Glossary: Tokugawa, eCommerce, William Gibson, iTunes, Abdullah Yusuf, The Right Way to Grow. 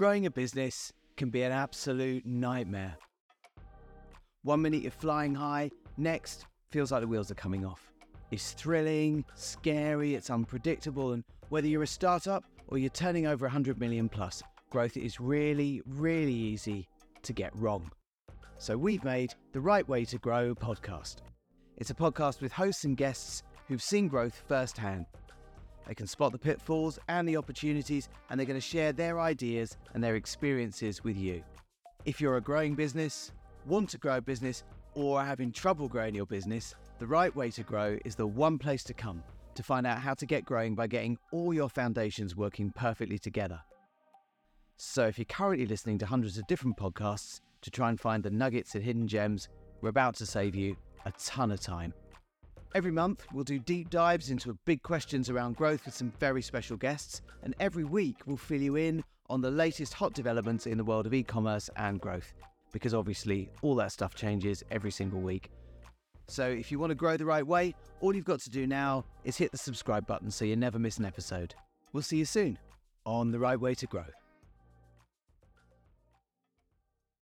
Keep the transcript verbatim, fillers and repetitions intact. Growing a business can be an absolute nightmare. One minute you're flying high, next feels like the wheels are coming off. It's thrilling, scary, it's unpredictable, and whether you're a startup or you're turning over one hundred million plus, growth is really, really easy to get wrong. So we've made The Right Way to Grow podcast. It's a podcast with hosts and guests who've seen growth firsthand. They can spot the pitfalls and the opportunities, and they're going to share their ideas and their experiences with you. If you're a growing business, want to grow a business, or are having trouble growing your business, The Right Way to Grow is the one place to come to find out how to get growing by getting all your foundations working perfectly together. So if you're currently listening to hundreds of different podcasts to try and find the nuggets and hidden gems, we're about to save you a ton of time. Every month, we'll do deep dives into big questions around growth with some very special guests, and every week we'll fill you in on the latest hot developments in the world of e-commerce and growth, because obviously all that stuff changes every single week. So if you want to grow the right way, all you've got to do now is hit the subscribe button so you never miss an episode. We'll see you soon on The Right Way to Grow.